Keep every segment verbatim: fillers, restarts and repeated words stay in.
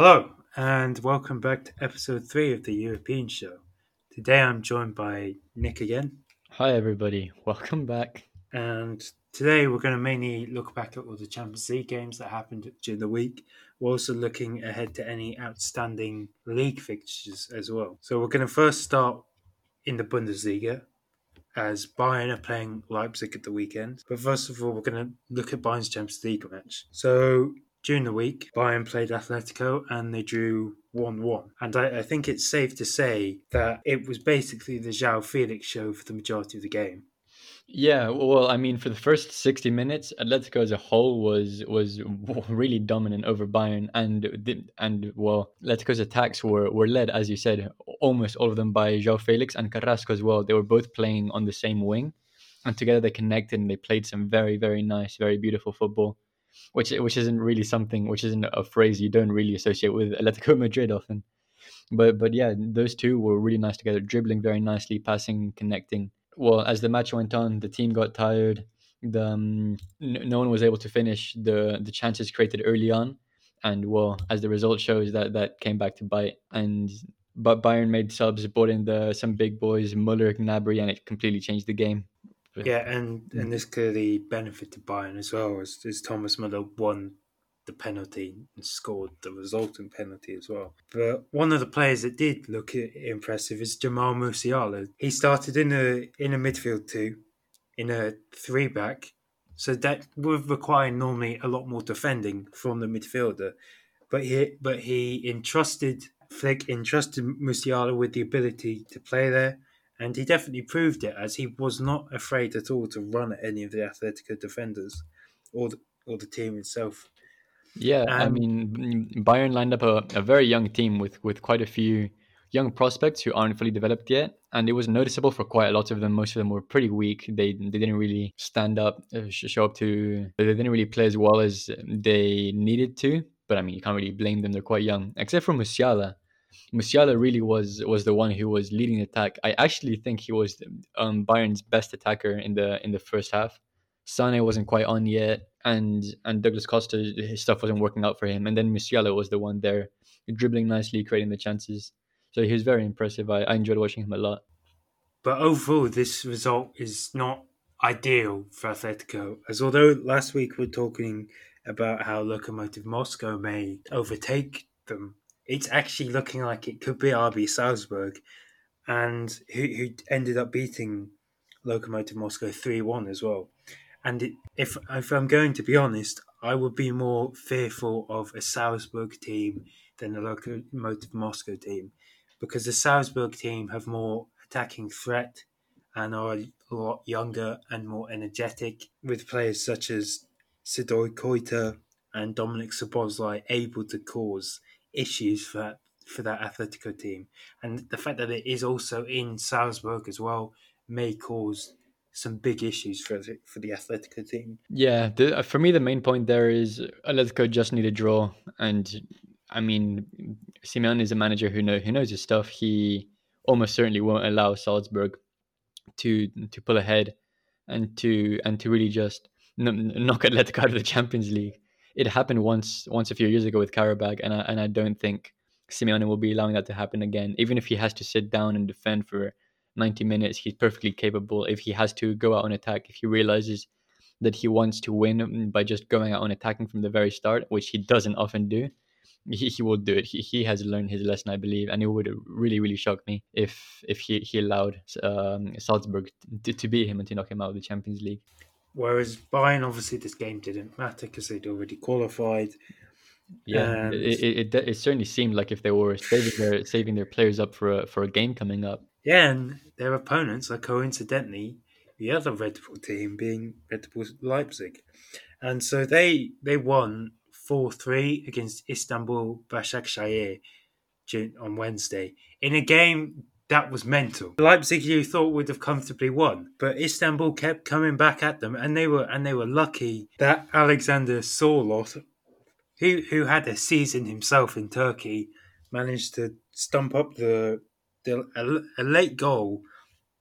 Hello, and welcome back to episode three of the European Show. Today I'm joined by Nick again. Hi everybody, welcome back. And today we're going to mainly look back at all the Champions League games that happened during the week. We're also looking ahead to any outstanding league fixtures as well. So we're going to first start in the Bundesliga, as Bayern are playing Leipzig at the weekend. But first of all, we're going to look at Bayern's Champions League match. So during the week, Bayern played Atletico and they drew one one. And I, I think it's safe to say that it was basically the João Felix show for the majority of the game. Yeah, well, I mean, for the first sixty minutes, Atletico as a whole was was really dominant over Bayern. And, and well, Atletico's attacks were, were led, as you said, almost all of them by João Felix and Carrasco as well. They were both playing on the same wing. And together they connected and they played some very, very nice, very beautiful football. Which which isn't really something, which isn't a phrase you don't really associate with Atletico Madrid often. But but yeah, those two were really nice together, dribbling very nicely, passing, connecting. Well, as the match went on, the team got tired. The um, n- no one was able to finish the the chances created early on, and well, as the result shows, that that came back to bite. And but Bayern made subs, brought in the some big boys, Müller, Gnabry, and it completely changed the game. Yeah, and, and this clearly benefited Bayern as well, as, as Thomas Müller won the penalty and scored the resulting penalty as well. But one of the players that did look impressive is Jamal Musiala. He started in a in a midfield two, in a three-back, so that would require normally a lot more defending from the midfielder. But he but he entrusted Flick entrusted Musiala with the ability to play there. And he definitely proved it, as he was not afraid at all to run at any of the Atletico defenders or the, or the team itself. Yeah, um, I mean, Bayern lined up a, a very young team with, with quite a few young prospects who aren't fully developed yet. And it was noticeable for quite a lot of them. Most of them were pretty weak. They they didn't really stand up, show up to... They didn't really play as well as they needed to. But I mean, you can't really blame them. They're quite young, except for Musiala. Musiala really was was the one who was leading the attack. I actually think he was um, Bayern's best attacker in the in the first half. Sané wasn't quite on yet, and and Douglas Costa, his stuff wasn't working out for him. And then Musiala was the one there, dribbling nicely, creating the chances. So he was very impressive. I, I enjoyed watching him a lot. But overall, this result is not ideal for Atletico, as although last week we were talking about how Lokomotiv Moscow may overtake them, it's actually looking like it could be R B Salzburg, and who, who ended up beating Lokomotiv Moscow three one as well. And it, if if I'm going to be honest, I would be more fearful of a Salzburg team than a Lokomotiv Moscow team, because the Salzburg team have more attacking threat and are a lot younger and more energetic, with players such as Sékou Koita and Dominik Szoboszlai able to cause issues for that, for that Atletico team. And the fact that it is also in Salzburg as well may cause some big issues for the, for the Atletico team. Yeah, the, for me the main point there is Atletico just need a draw. And I mean, Simeone is a manager who, know, who knows his stuff. He almost certainly won't allow Salzburg to to pull ahead and to and to really just knock Atletico out of the Champions League. It happened once once a few years ago with Karabakh, and I, and I don't think Simeone will be allowing that to happen again. Even if he has to sit down and defend for ninety minutes, he's perfectly capable. If he has to go out on attack, if he realizes that he wants to win by just going out on attacking from the very start, which he doesn't often do, he, he will do it. He he has learned his lesson, I believe, and it would really, really shock me if, if he, he allowed um, Salzburg to, to beat him and to knock him out of the Champions League. Whereas Bayern, obviously, this game didn't matter because they'd already qualified. Yeah, it, it it certainly seemed like if they were saving their saving their players up for a, for a game coming up. Yeah, and their opponents are coincidentally the other Red Bull team, being Red Bull Leipzig, and so they they won four three against Istanbul Başakşehir on Wednesday in a game that was mental. Leipzig, you thought, would have comfortably won, but Istanbul kept coming back at them, and they were and they were lucky that Alexander Sorloth, who who had a season himself in Turkey, managed to stump up the, the a, a late goal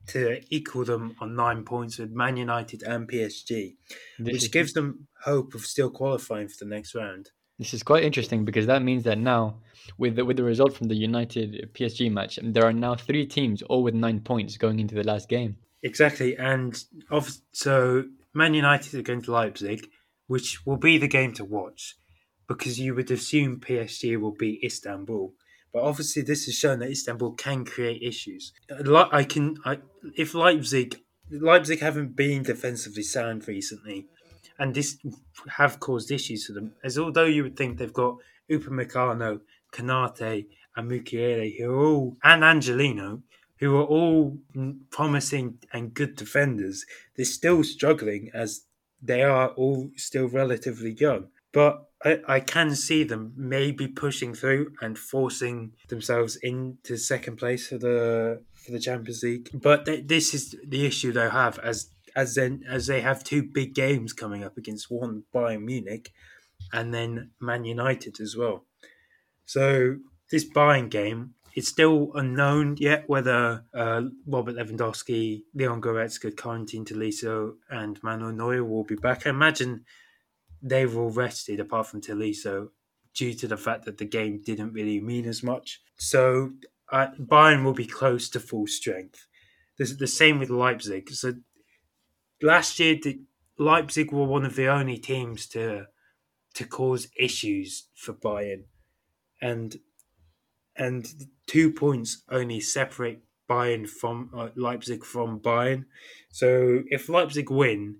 to equal them on nine points with Man United and P S G, which gives them hope of still qualifying for the next round. This is quite interesting because that means that now, with the, with the result from the United P S G match, there are now three teams all with nine points going into the last game. Exactly, and of, so Man United against Leipzig, which will be the game to watch, because you would assume P S G will beat Istanbul. But obviously, this has shown that Istanbul can create issues. I can, I, if Leipzig, Leipzig haven't been defensively sound recently, and this have caused issues for them. As although you would think they've got Upamecano, Konate, and Mukiele, who are all, and Angelino, who are all promising and good defenders, they're still struggling as they are all still relatively young. But I, I can see them maybe pushing through and forcing themselves into second place for the for the Champions League. But they, this is the issue they'll have as as then as they have two big games coming up against one Bayern Munich and then Man United as well. So this Bayern game, it's still unknown yet whether uh, Robert Lewandowski, Leon Goretzka, Quentin Tolisso, and Manuel Neuer will be back. I imagine they were all rested apart from Tolisso due to the fact that the game didn't really mean as much. So uh, Bayern will be close to full strength. This is the same with Leipzig. So last year, the, Leipzig were one of the only teams to to cause issues for Bayern, and and two points only separate Bayern from uh, Leipzig from Bayern. So if Leipzig win,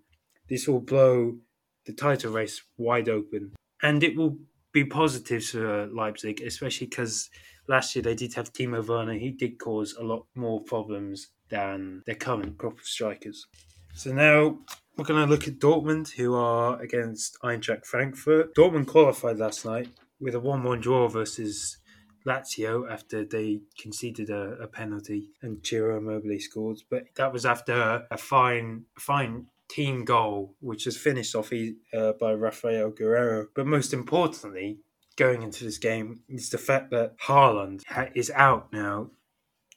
this will blow the title race wide open, and it will be positive for Leipzig, especially because last year they did have Timo Werner. He did cause a lot more problems than their current crop of strikers. So now we're going to look at Dortmund, who are against Eintracht Frankfurt. Dortmund qualified last night with a one one draw versus Lazio after they conceded a, a penalty and Ciro Immobile scored, but that was after a fine fine. team goal, which was finished off uh, by Rafael Guerrero. But most importantly, going into this game, is the fact that Haaland ha- is out now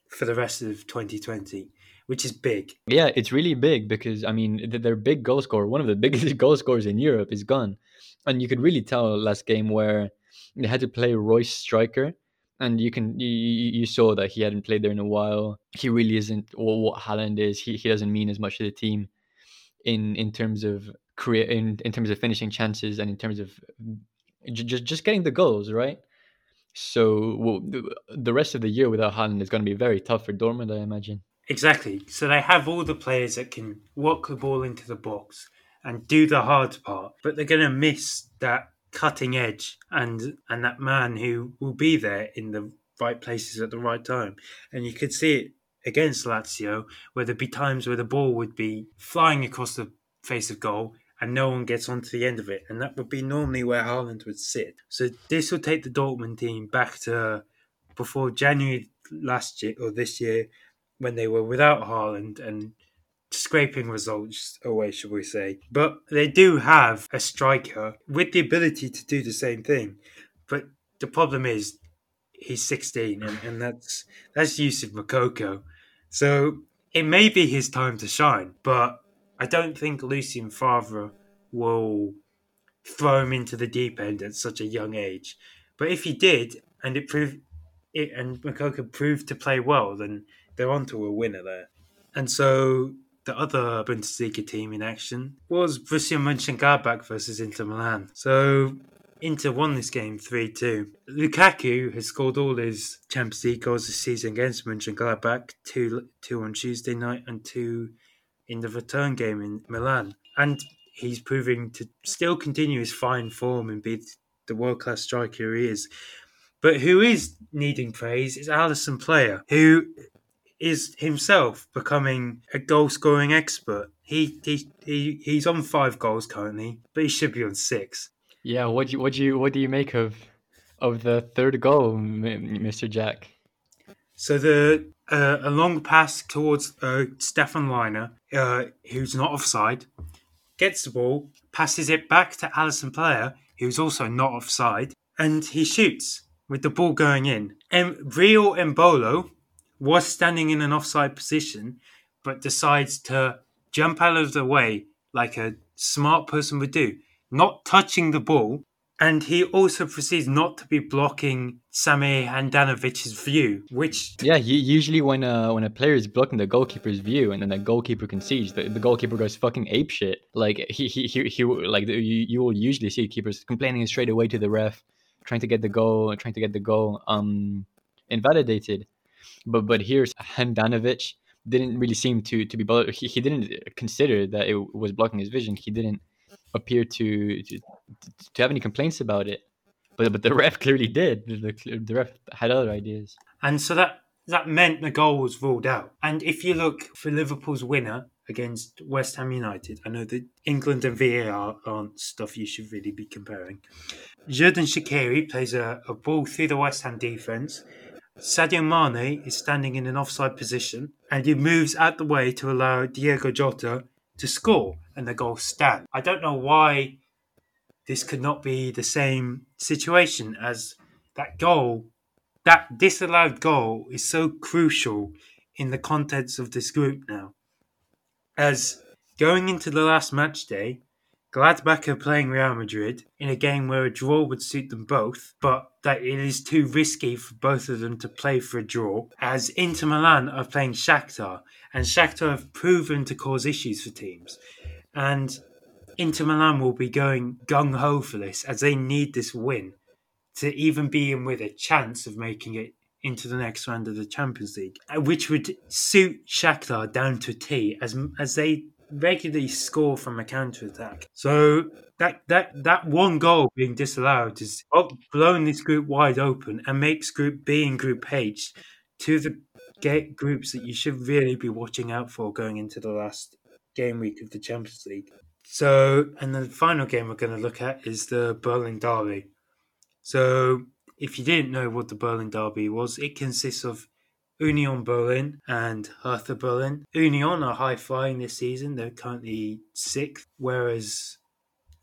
for the rest of twenty twenty, which is big. Yeah, it's really big because, I mean, their big goal scorer, one of the biggest goal scorers in Europe, is gone. And you could really tell last game where they had to play Royce striker. And you can you, you saw that he hadn't played there in a while. He really isn't what Haaland is. He, he doesn't mean as much to the team. In, in terms of career, in, in terms of finishing chances, and in terms of j- just just getting the goals, right? So well, the rest of the year without Haaland is going to be very tough for Dortmund, I imagine. Exactly. So they have all the players that can walk the ball into the box and do the hard part, but they're going to miss that cutting edge and and that man who will be there in the right places at the right time. And you could see it against Lazio, where there'd be times where the ball would be flying across the face of goal and no one gets onto the end of it. And that would be normally where Haaland would sit. So this will take the Dortmund team back to before January last year or this year, when they were without Haaland and scraping results away, shall we say. But they do have a striker with the ability to do the same thing. But the problem is, he's sixteen, and, and that's that's Yusuf Moukoko. So it may be his time to shine, but I don't think Lucien Favre will throw him into the deep end at such a young age. But if he did, and it proved it, and Moukoko proved to play well, then they're onto a winner there. And so the other Bundesliga team in action was Borussia Mönchengladbach versus Inter Milan. So Inter won this game three two. Lukaku has scored all his Champions League goals this season against Mönchengladbach, two, two on Tuesday night and two in the return game in Milan. And he's proving to still continue his fine form and be the world-class striker he is. But who is needing praise is Alassane Plea, who is himself becoming a goal-scoring expert. He, he, he He's on five goals currently, but he should be on six. Yeah, what do you, what do you what do you make of of the third goal, Mister Jack? So the uh, a long pass towards uh, Stefan Leiner, uh, who's not offside, gets the ball, passes it back to Alassane Plea, who's also not offside, and he shoots with the ball going in. And Real Embolo was standing in an offside position, but decides to jump out of the way like a smart person would do, not touching the ball, And he also proceeds not to be blocking Sami Handanovic's view, which... Yeah, usually when uh, when a player is blocking the goalkeeper's view and then the goalkeeper concedes, the, the goalkeeper goes fucking apeshit. Like, he, he, he, he, like you, you will usually see keepers complaining straight away to the ref, trying to get the goal, trying to get the goal um, invalidated. But but here, Handanovic didn't really seem to, to be... He, he didn't consider that it was blocking his vision. He didn't appear to, to to have any complaints about it, but but the ref clearly did. The, the ref had other ideas, and so that that meant the goal was ruled out. And if you look for Liverpool's winner against West Ham United, I know that England and V A R aren't stuff you should really be comparing. Jordan Shaqiri plays a, a ball through the West Ham defence. Sadio Mane is standing in an offside position, and he moves out the way to allow Diogo Jota to score, and the goal stand. I don't know why this could not be the same situation, as that goal, that disallowed goal, is so crucial in the contents of this group now. As going into the last match day, Gladbach are playing Real Madrid in a game where a draw would suit them both, but that it is too risky for both of them to play for a draw, as Inter Milan are playing Shakhtar, and Shakhtar have proven to cause issues for teams. And Inter Milan will be going gung-ho for this, as they need this win to even be in with a chance of making it into the next round of the Champions League, which would suit Shakhtar down to a T, as, as they regularly score from a counter-attack. So that, that, that one goal being disallowed has blown this group wide open and makes Group B and Group H to the Get groups that you should really be watching out for going into the last game week of the Champions League. So, and the final game we're going to look at is the Berlin Derby. So, if you didn't know what the Berlin Derby was, it consists of Union Berlin and Hertha Berlin. Union are high flying this season, they're currently sixth, whereas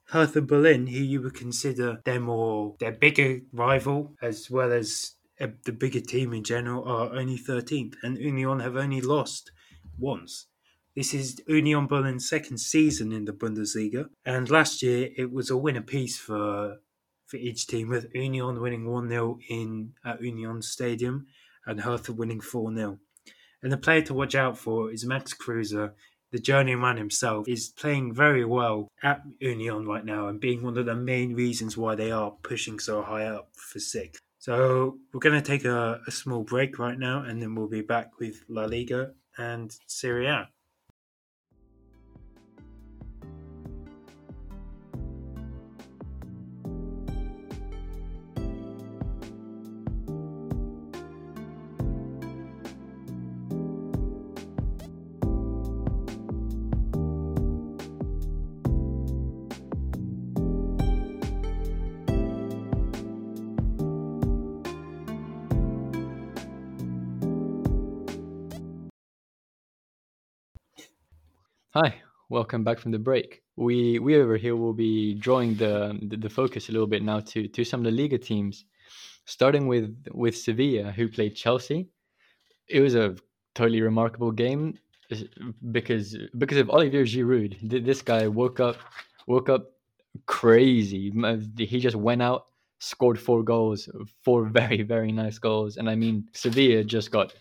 Hertha Berlin, who you would consider their more, their bigger rival, as well as the bigger team in general, are only thirteenth, and Union have only lost once. This is Union Berlin's second season in the Bundesliga, and last year it was a win apiece for for each team, with Union winning one nil in at Union Stadium and Hertha winning four nil. And the player to watch out for is Max Kruse. The journeyman himself is playing very well at Union right now and being one of the main reasons why they are pushing so high up for sixth. So we're going to take a, a small break right now, and then we'll be back with La Liga and Serie A. Hi, welcome back from the break. We we over here will be drawing the, the the focus a little bit now to to some of the Liga teams, starting with with Sevilla, who played Chelsea. It was a totally remarkable game because because of Olivier Giroud. This guy woke up woke up crazy. He just went out, scored four goals, four very very nice goals, and I mean Sevilla just got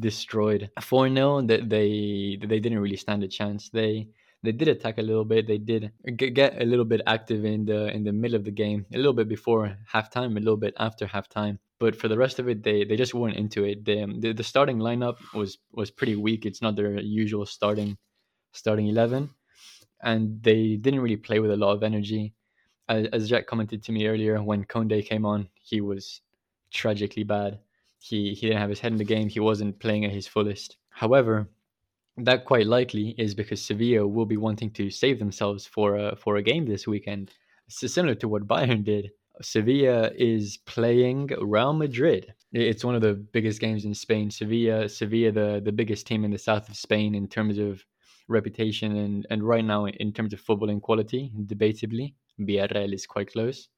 destroyed four nil. That they they didn't really stand a chance. They they did attack a little bit, they did get a little bit active in the in the middle of the game, a little bit before halftime, a little bit after halftime, but for the rest of it they they just weren't into it. They, the, the starting lineup was was pretty weak. It's not their usual starting starting eleven, and they didn't really play with a lot of energy. As, as Jack commented to me earlier, when Koundé came on, he was tragically bad. He he didn't have his head in the game. He wasn't playing at his fullest. However, that quite likely is because Sevilla will be wanting to save themselves for a, for a game this weekend. It's similar to what Bayern did. Sevilla is playing Real Madrid. It's one of the biggest games in Spain. Sevilla, Sevilla, the, the biggest team in the south of Spain in terms of reputation and, and right now in terms of footballing quality, debatably. Villarreal is quite close.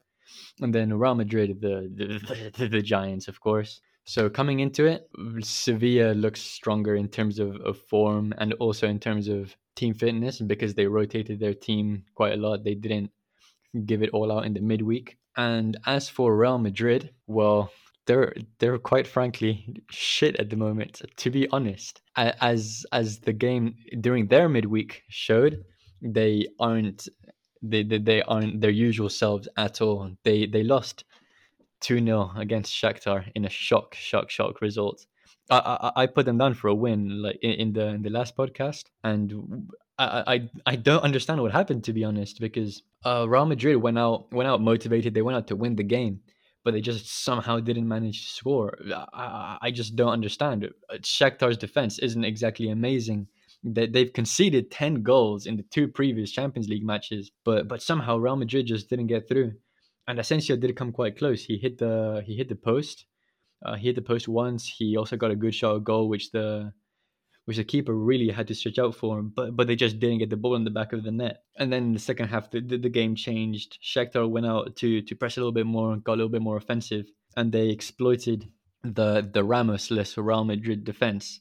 And then Real Madrid, the the, the, the giants, of course. So coming into it, Sevilla looks stronger in terms of, of form and also in terms of team fitness, because they rotated their team quite a lot. They didn't give it all out in the midweek. And as for Real Madrid, well, they're they're quite frankly shit at the moment, to be honest. As as the game during their midweek showed, they aren't they they, they aren't their usual selves at all. They they lost two nil against Shakhtar in a shock shock shock result. I, I I put them down for a win like in the in the last podcast, and I I, I don't understand what happened, to be honest, because uh, Real Madrid went out went out motivated. They went out to win the game, but they just somehow didn't manage to score. I, I just don't understand. Shakhtar's defense isn't exactly amazing. They they've conceded ten goals in the two previous Champions League matches, but but somehow Real Madrid just didn't get through. And Asensio did come quite close. He hit the he hit the post. Uh, he hit the post once. He also got a good shot at goal, which the which the keeper really had to stretch out for him. But but they just didn't get the ball in the back of the net. And then in the second half, the, the, the game changed. Shakhtar went out to to press a little bit more, got a little bit more offensive, and they exploited the the Ramos-less Real Madrid defense,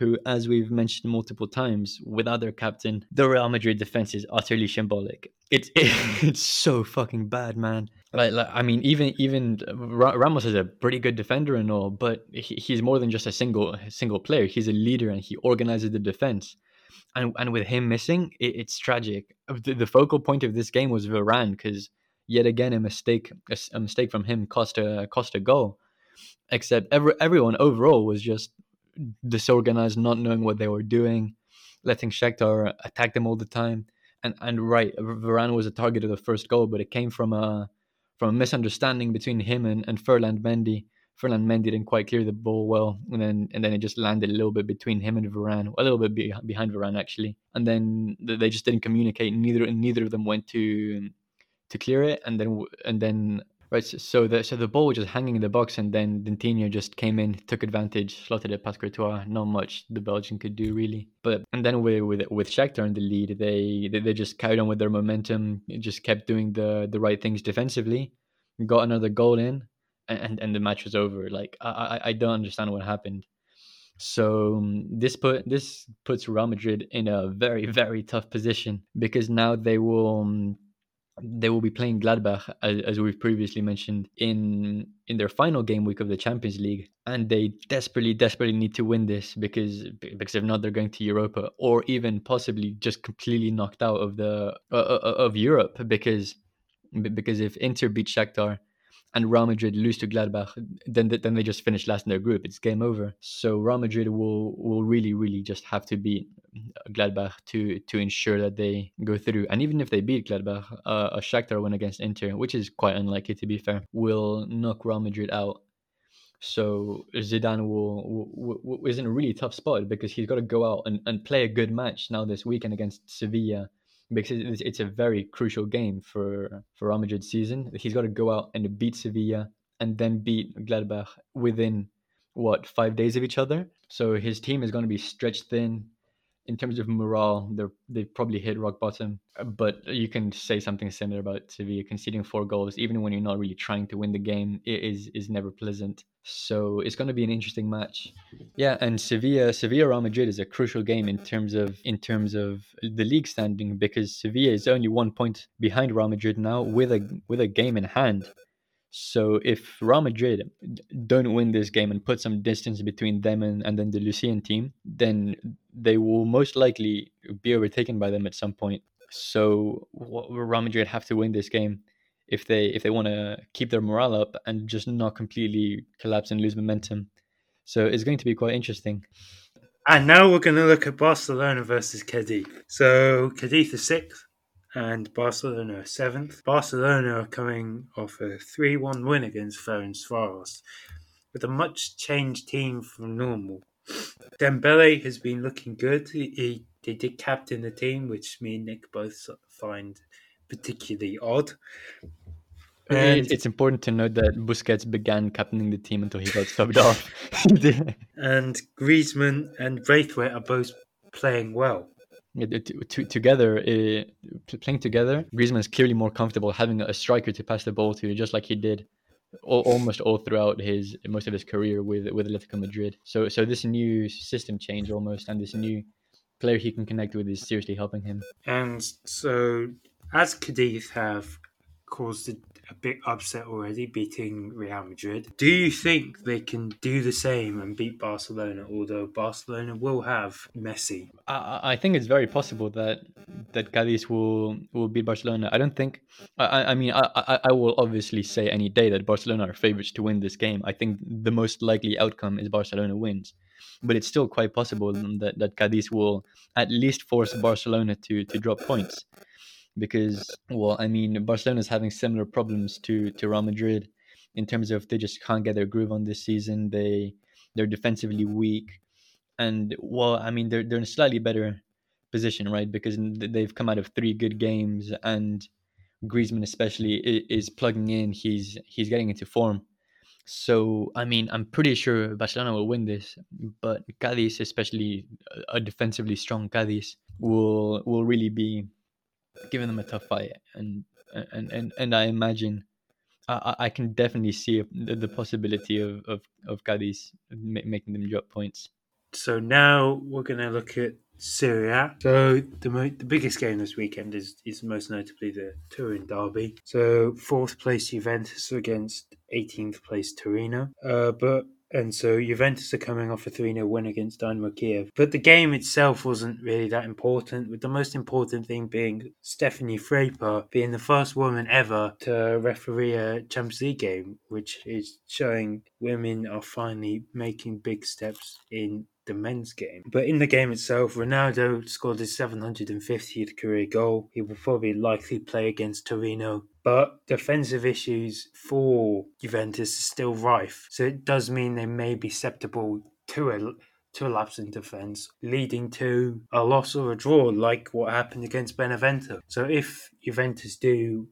who, as we've mentioned multiple times, without their captain, the Real Madrid defense is utterly symbolic. It's it, it's so fucking bad, man. Like, like I mean, even even Ramos is a pretty good defender and all, but he, he's more than just a single a single player. He's a leader and he organizes the defense. And and with him missing, it, it's tragic. The, the focal point of this game was Varane, because yet again a mistake a, a mistake from him cost a cost a goal. Except every everyone overall was just disorganized, not knowing what they were doing, letting Shakhtar attack them all the time. And and right, Varane was a target of the first goal, but it came from a from a misunderstanding between him and, and Ferland Mendy. Ferland Mendy didn't quite clear the ball well, and then and then it just landed a little bit between him and Varane, a little bit be, behind Varane actually. And then they just didn't communicate. Neither neither of them went to to clear it, and then and then. Right, so the, so the ball was just hanging in the box, and then Dentinho just came in, took advantage, slotted it past Courtois. Not much the Belgian could do, really. But and then with with, with Shakhtar in the lead, they, they they just carried on with their momentum, just kept doing the, the right things defensively, got another goal in, and, and the match was over. Like, I, I, I don't understand what happened. So this put this puts Real Madrid in a very, very tough position, because now they will... Um, They will be playing Gladbach, as, as we've previously mentioned, in in their final game week of the Champions League, and they desperately, desperately need to win this because because if not, they're going to Europa, or even possibly just completely knocked out of the uh, of Europe because because if Inter beat Shakhtar and Real Madrid lose to Gladbach, then then they just finish last in their group. It's game over. So Real Madrid will will really, really just have to beat Gladbach to to ensure that they go through. And even if they beat Gladbach, uh, a Shakhtar win against Inter, which is quite unlikely to be fair, will knock Real Madrid out. So Zidane will, will, will is in a really tough spot because he's got to go out and, and play a good match now this weekend against Sevilla, because it's a very crucial game for, for Real Madrid's season. He's got to go out and beat Sevilla and then beat Gladbach within, what, five days of each other? So his team is going to be stretched thin. In terms of morale, they're, they've probably hit rock bottom. But you can say something similar about Sevilla. Conceding four goals, even when you're not really trying to win the game, it is, is never pleasant. So it's going to be an interesting match. Yeah, and Sevilla, Sevilla Real Madrid is a crucial game in terms of in terms of the league standing, because Sevilla is only one point behind Real Madrid now with a with a game in hand. So if Real Madrid don't win this game and put some distance between them and, and then the Andalusian team, then they will most likely be overtaken by them at some point. So Real Madrid have to win this game if they if they want to keep their morale up and just not completely collapse and lose momentum. So it's going to be quite interesting. And now we're going to look at Barcelona versus Cadiz. So Cadiz is sixth. And Barcelona seventh. Barcelona are coming off a three one win against Ferencvaros with a much changed team from normal. Dembele has been looking good. He, he they did captain the team, which me and Nick both find particularly odd. And it's important to note that Busquets began captaining the team until he got subbed off. And Griezmann and Braithwaite are both playing well. Together, uh, playing together, Griezmann is clearly more comfortable having a striker to pass the ball to, just like he did all, almost all throughout his most of his career with with Atletico Madrid. So, so this new system change almost, and this new player he can connect with is seriously helping him. And so, as Cadiz have caused a big upset already, beating Real Madrid. Do you think they can do the same and beat Barcelona, although Barcelona will have Messi? I, I think it's very possible that that Cadiz will, will beat Barcelona. I don't think... I, I mean, I, I, I will obviously say any day that Barcelona are favourites to win this game. I think the most likely outcome is Barcelona wins. But it's still quite possible that, that Cadiz will at least force Barcelona to, to drop points. Because, well, I mean, Barcelona's having similar problems to, to Real Madrid in terms of they just can't get their groove on this season. They, they're defensively weak. And, well, I mean, they're, they're in a slightly better position, right? Because they've come out of three good games and Griezmann especially is, is plugging in. He's, he's getting into form. So, I mean, I'm pretty sure Barcelona will win this, but Cadiz, especially a defensively strong Cadiz, will will really be giving them a tough fight. And and, and, and I imagine, I, I can definitely see the possibility of, of, of Cadiz making them drop points. So now we're going to look at Serie A. So the mo- the biggest game this weekend is, is most notably the Turin derby. So fourth place Juventus against eighteenth place Torino. Uh, but and so Juventus are coming off a three nil win against Dynamo Kiev. But the game itself wasn't really that important, with the most important thing being Stephanie Frappart being the first woman ever to referee a Champions League game, which is showing women are finally making big steps in the men's game. But in the game itself, Ronaldo scored his seven hundred fiftieth career goal. He will probably likely play against Torino, but defensive issues for Juventus is still rife, so it does mean they may be susceptible to a to a lapse in defence, leading to a loss or a draw like what happened against Benevento. So if Juventus do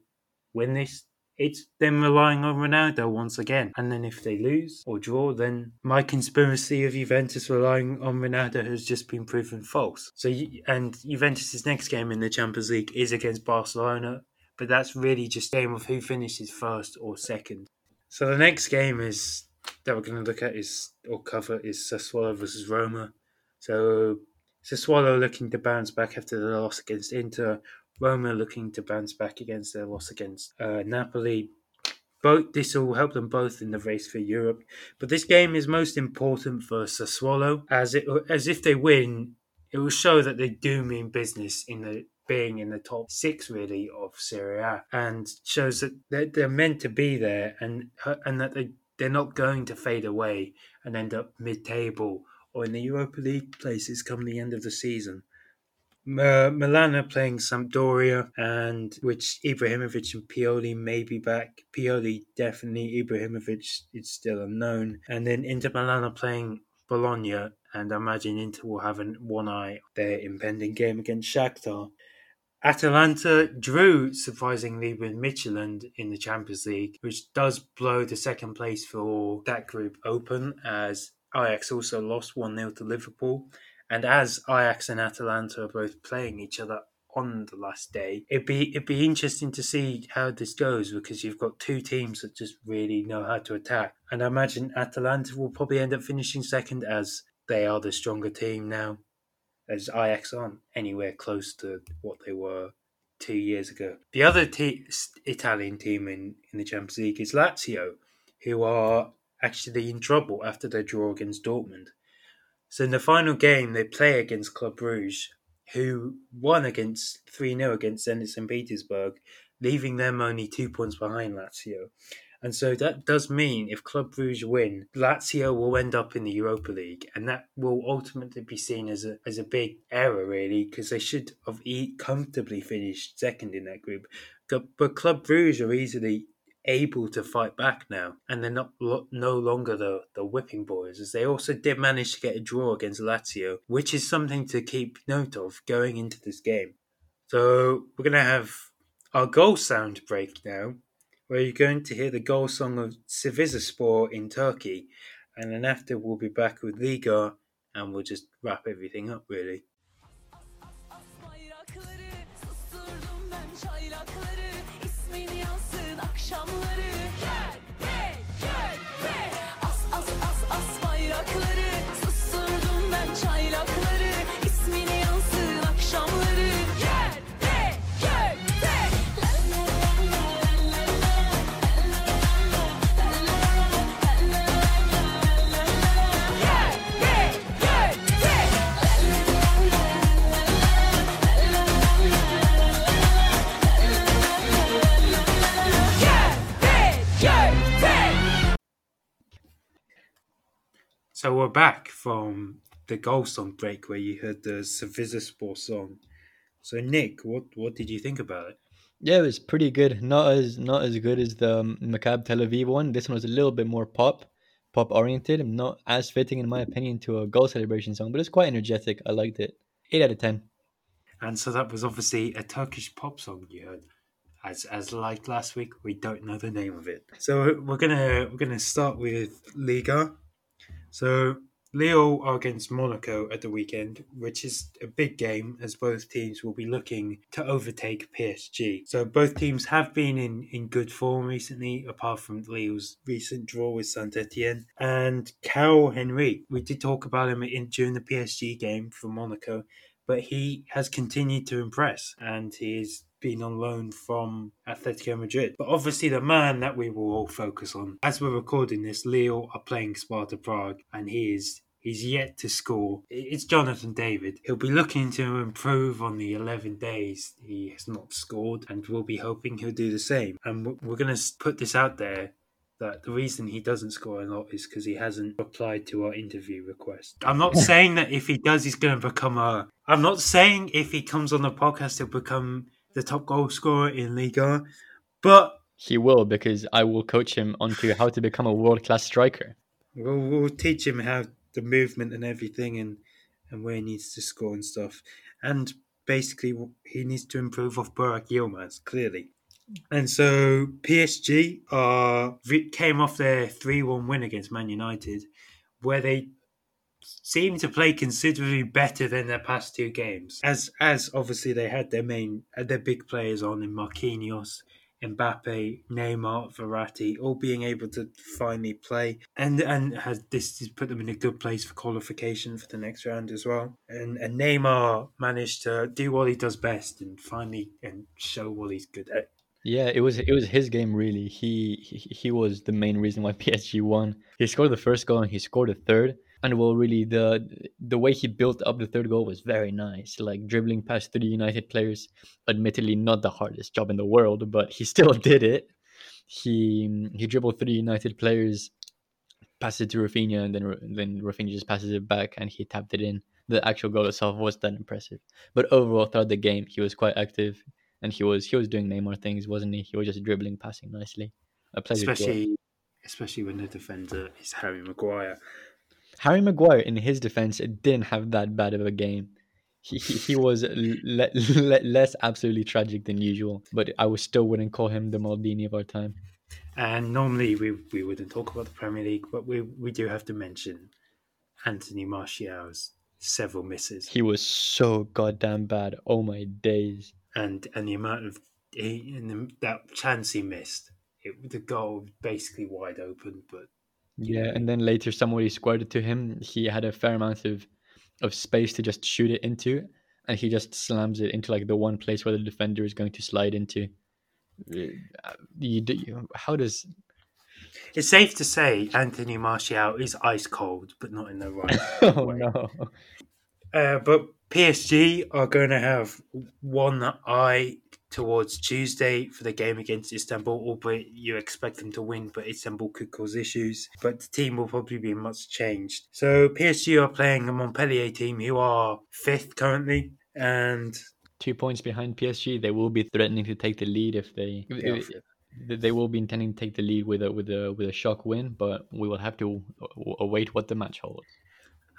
win this, it's them relying on Ronaldo once again. And then if they lose or draw, then my conspiracy of Juventus relying on Ronaldo has just been proven false. So, and Juventus' next game in the Champions League is against Barcelona, but that's really just a game of who finishes first or second. So the next game is that we're going to look at is or cover is Sassuolo versus Roma. So Sassuolo looking to bounce back after the loss against Inter. Roma looking to bounce back against their loss against uh, Napoli. Both this will help them both in the race for Europe. But this game is most important for Sassuolo, as it as if they win, it will show that they do mean business in the being in the top six really of Serie A, and shows that they're, they're meant to be there, and and that they they're not going to fade away and end up mid-table or in the Europa League places come the end of the season. Uh, Milan are playing Sampdoria, and which Ibrahimovic and Pioli may be back. Pioli definitely, Ibrahimovic is still unknown. And then Inter Milan are playing Bologna, and I imagine Inter will have an one eye their impending game against Shakhtar. Atalanta drew surprisingly with Midtjylland in the Champions League, which does blow the second place for that group open, as Ajax also lost one nil to Liverpool. And as Ajax and Atalanta are both playing each other on the last day, it'd be it'd be interesting to see how this goes, because you've got two teams that just really know how to attack. And I imagine Atalanta will probably end up finishing second, as they are the stronger team now, as Ajax aren't anywhere close to what they were two years ago. The other te- Italian team in, in the Champions League is Lazio, who are actually in trouble after their draw against Dortmund. So in the final game, they play against Club Brugge, who won against three nil against Zenit Saint Petersburg, leaving them only two points behind Lazio. And so that does mean if Club Brugge win, Lazio will end up in the Europa League. And that will ultimately be seen as a as a big error, really, because they should have comfortably finished second in that group. But Club Brugge are easily able to fight back now, and they're not lo- no longer the, the whipping boys, as they also did manage to get a draw against Lazio, which is something to keep note of going into this game. So we're going to have our goal sound break now, where you're going to hear the goal song of Sivasspor in Turkey, and then after we'll be back with Liga, and we'll just wrap everything up really. So we're back from the goal song break where you heard the Sivasspor song. So Nick, what, what did you think about it? Yeah, it was pretty good. Not as not as good as the um, Maccabi Tel Aviv one. This one was a little bit more pop, pop oriented. Not as fitting, in my opinion, to a goal celebration song, but it's quite energetic. I liked it. Eight out of ten. And so that was obviously a Turkish pop song you heard. As as like last week, we don't know the name of it. So we're gonna we're gonna start with Liga. So Lille are against Monaco at the weekend, which is a big game as both teams will be looking to overtake P S G. So both teams have been in, in good form recently, apart from Lille's recent draw with Saint-Etienne. And Carol Henry, we did talk about him in during the P S G game for Monaco, but he has continued to impress and he is been on loan from Atletico Madrid. But obviously the man that we will all focus on. As we're recording this, Lille are playing Sparta Prague and he is he's yet to score. It's Jonathan David. He'll be looking to improve on the eleven days he has not scored and we'll be hoping he'll do the same. And we're going to put this out there that the reason he doesn't score a lot is because he hasn't replied to our interview request. I'm not saying that if he does he's going to become a... I'm not saying if he comes on the podcast he'll become the top goal scorer in Liga, but he will, because I will coach him onto how to become a world-class striker. We'll, we'll teach him how the movement and everything and, and where he needs to score and stuff. And basically, he needs to improve off Burak Yilmaz, clearly. And so P S G are, came off their three one win against Man United, where they seem to play considerably better than their past two games. As as obviously they had their main, their big players on in Marquinhos, Mbappe, Neymar, Verratti, all being able to finally play. And and has this has put them in a good place for qualification for the next round as well. And, and Neymar managed to do what he does best and finally and show what he's good at. Yeah, it was it was his game really. He he, he was the main reason why P S G won. He scored the first goal and he scored a third. And well, really, the the way he built up the third goal was very nice. Like dribbling past three United players, admittedly not the hardest job in the world, but he still did it. He he dribbled three United players, passed it to Rafinha, and then then Rafinha just passes it back, and he tapped it in. The actual goal itself was that impressive, but overall throughout the game, he was quite active, and he was he was doing Neymar things, wasn't he? He was just dribbling, passing nicely. A pleasure, especially especially when the defender is Harry Maguire. Harry Maguire, in his defense, didn't have that bad of a game. He he, he was le- le- less absolutely tragic than usual, but I was still wouldn't call him the Maldini of our time. And normally we, we wouldn't talk about the Premier League, but we, we do have to mention Anthony Martial's several misses. He was so goddamn bad. Oh my days! And and the amount of he, and the, that chance he missed, it, the goal was basically wide open, but. Yeah, and then later somebody squared it to him. He had a fair amount of, of space to just shoot it into, and he just slams it into like the one place where the defender is going to slide into. You do, how does? It's safe to say Anthony Martial is ice cold, but not in the right oh, way. No. Uh, but P S G are going to have one eye towards Tuesday for the game against Istanbul, albeit you expect them to win, but Istanbul could cause issues. But the team will probably be much changed. So P S G are playing a Montpellier team who are fifth currently and two points behind P S G. They will be threatening to take the lead if they yeah. if, they will be intending to take the lead with a with a with a shock win. But we will have to await what the match holds.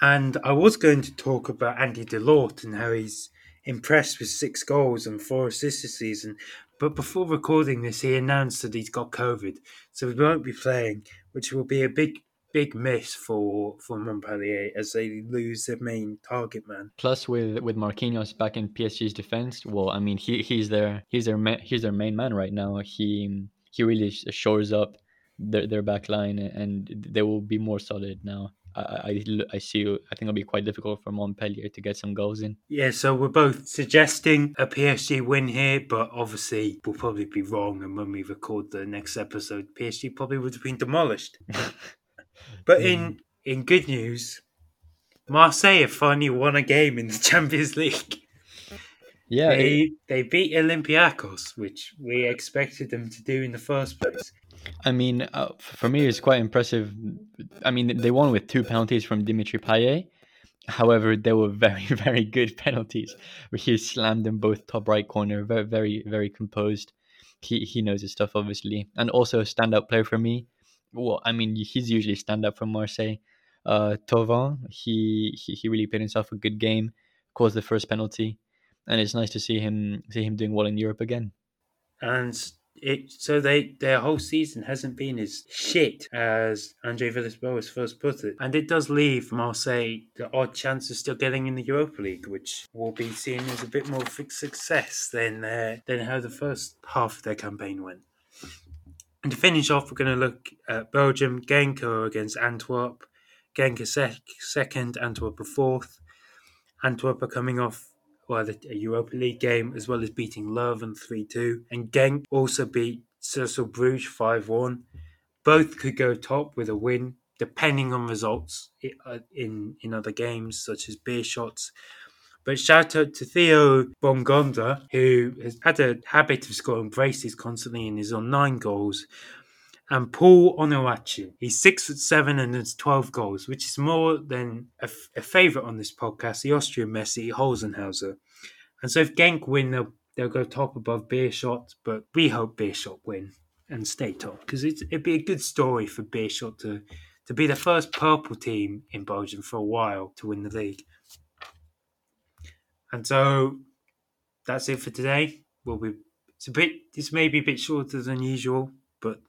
And I was going to talk about Andy Delort and how he's impressed with six goals and four assists this season. But before recording this, he announced that he's got COVID. So he won't be playing, which will be a big, big miss for, for Montpellier as they lose their main target man. Plus with, with Marquinhos back in P S G's defense, well, I mean, he he's their, he's their, ma- he's their main man right now. He he really shores up their, their back line and they will be more solid now. I, I, I see. I think it'll be quite difficult for Montpellier to get some goals in. Yeah, so we're both suggesting a P S G win here, but obviously we'll probably be wrong. And when we record the next episode, P S G probably would have been demolished. But in in good news, Marseille have finally won a game in the Champions League. Yeah, they it... they beat Olympiacos, which we expected them to do in the first place. I mean, uh, for me, it's quite impressive. I mean, they won with two penalties from Dimitri Payet. However, they were very, very good penalties. He slammed them both top right corner. Very, very, very composed. He he knows his stuff, obviously. And also a standout player for me. Well, I mean, he's usually stand-up from Marseille. Uh, Thauvin, he, he he really played himself a good game. Caused the first penalty. And it's nice to see him see him doing well in Europe again. And it so they their whole season hasn't been as shit as Andre Villas-Boas first put it. And it does leave Marseille the odd chance of still getting in the Europa League, which will be seen as a bit more of a success than uh, than how the first half of their campaign went. And to finish off, we're going to look at Belgium. Genk against Antwerp. Genk is sec- second, Antwerp are fourth. Antwerp are coming off well, a Europa League game, as well as beating Leuven three two. And Genk also beat Cercle Bruges five one. Both could go top with a win, depending on results in, in other games, such as beer shots. But shout out to Theo Bongonda, who has had a habit of scoring braces constantly and is on nine goals. And Paul Onuachu, he's six foot seven and has twelve goals, which is more than a, f- a favourite on this podcast, the Austrian Messi, Holzenhauser. And so if Genk win, they'll, they'll go top above Beerschot, but we hope Beerschot win and stay top, because it'd be a good story for Beerschot to, to be the first purple team in Belgium for a while to win the league. And so that's it for today. We'll be, it's a bit, it's maybe a bit shorter than usual, but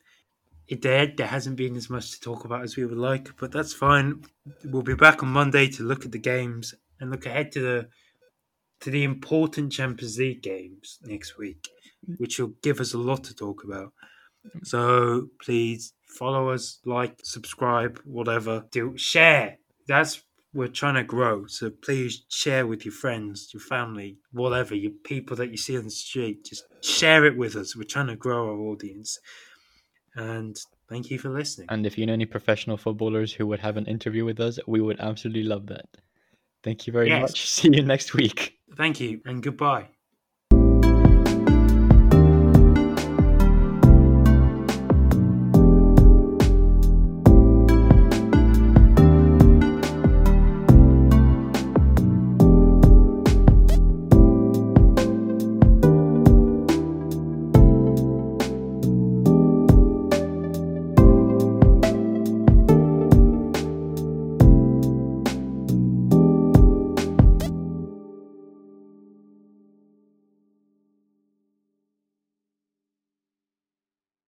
It did. There hasn't been as much to talk about as we would like, but that's fine. We'll be back on Monday to look at the games and look ahead to the to the important Champions League games next week, which will give us a lot to talk about. So please follow us, like, subscribe, whatever. Do share. That's we're trying to grow. So please share with your friends, your family, whatever, your people that you see on the street. Just share it with us. We're trying to grow our audience. And thank you for listening. And if you know any professional footballers who would have an interview with us, we would absolutely love that. Thank you very yes. much. See you next week. Thank you and goodbye.